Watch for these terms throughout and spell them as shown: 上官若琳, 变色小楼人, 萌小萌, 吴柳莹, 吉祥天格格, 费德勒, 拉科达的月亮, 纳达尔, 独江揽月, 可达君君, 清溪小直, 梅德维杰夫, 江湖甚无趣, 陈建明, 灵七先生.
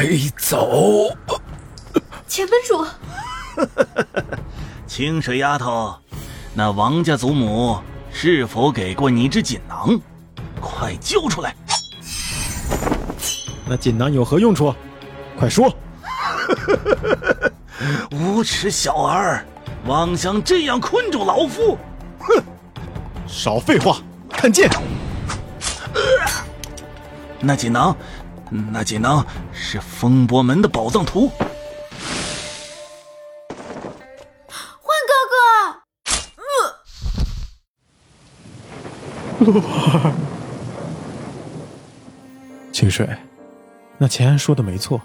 快走！且温主，清水丫头，那王家祖母是否给过你一只锦囊？快揪出来！那锦囊有何用处？快说！无耻小儿，妄想这样困住老夫！哼！少废话，看剑！那锦囊是风伯门的宝藏图。欢哥哥，洛儿，清水，那钱安说的没错，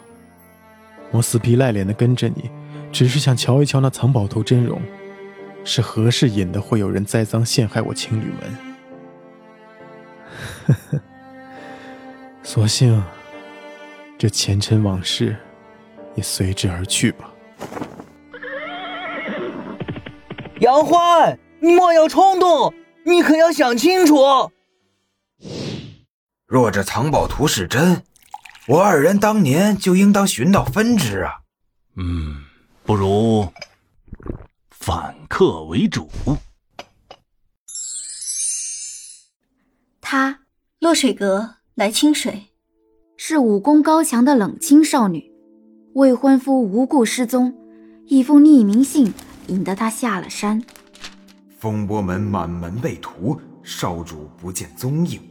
我死皮赖脸的跟着你，只是想瞧一瞧那藏宝图真容，是何事引得会有人栽赃陷害我情侣们？呵呵，索性。这前尘往事也随之而去吧。杨欢，莫要冲动，你可要想清楚。若这藏宝图是真，我二人当年就应当寻到分支啊。不如反客为主。他落水阁来清水。是武功高强的冷清少女，未婚夫无故失踪，一封匿名信引得她下了山。风波门满门被屠，少主不见踪影。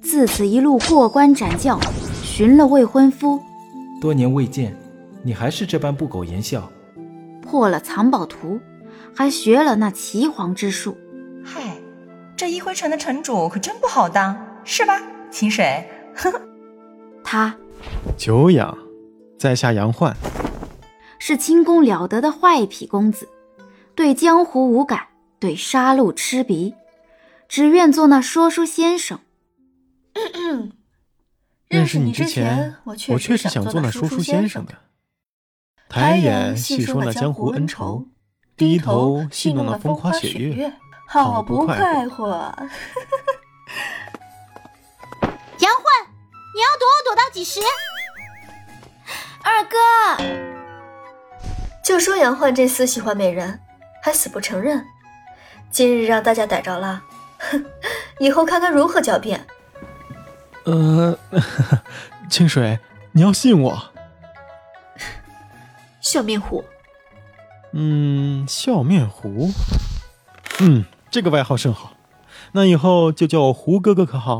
自此一路过关斩将，寻了未婚夫。多年未见，你还是这般不苟言笑。破了藏宝图，还学了那岐黄之术。嗨，这一辉城的城主可真不好当，是吧，清水？呵呵。他久仰，在下杨焕，是轻功了得的坏痞公子，对江湖无感，对杀戮吃鼻，只愿做那说书先生。认识你之前，我确实想做那说书先生的。抬眼细说那江湖恩仇，低头戏弄那风花雪月，好不快活。杨焕，你要躲我躲到几时？二哥，就说杨焕这厮喜欢美人，还死不承认。今日让大家逮着了，哼，以后看看如何狡辩。清水，你要信我。笑面虎。笑面虎。这个外号甚好，那以后就叫我胡哥哥可好？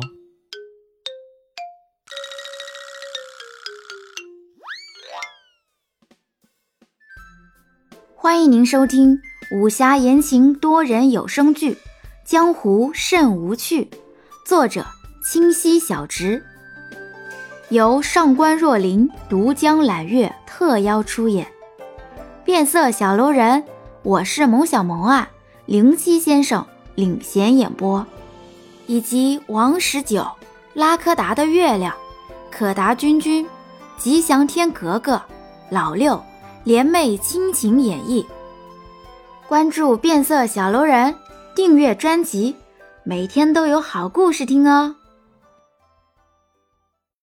欢迎您收听武侠言情多人有声剧《江湖甚无趣》，作者清溪小直，由上官若琳、独江揽月特邀出演。变色小楼人，我是萌小萌啊，灵七先生领衔演播，以及王十九、拉科达的月亮、可达君君、吉祥天格格、老六。联袂亲情演绎，关注变色小楼人，订阅专辑，每天都有好故事听哦。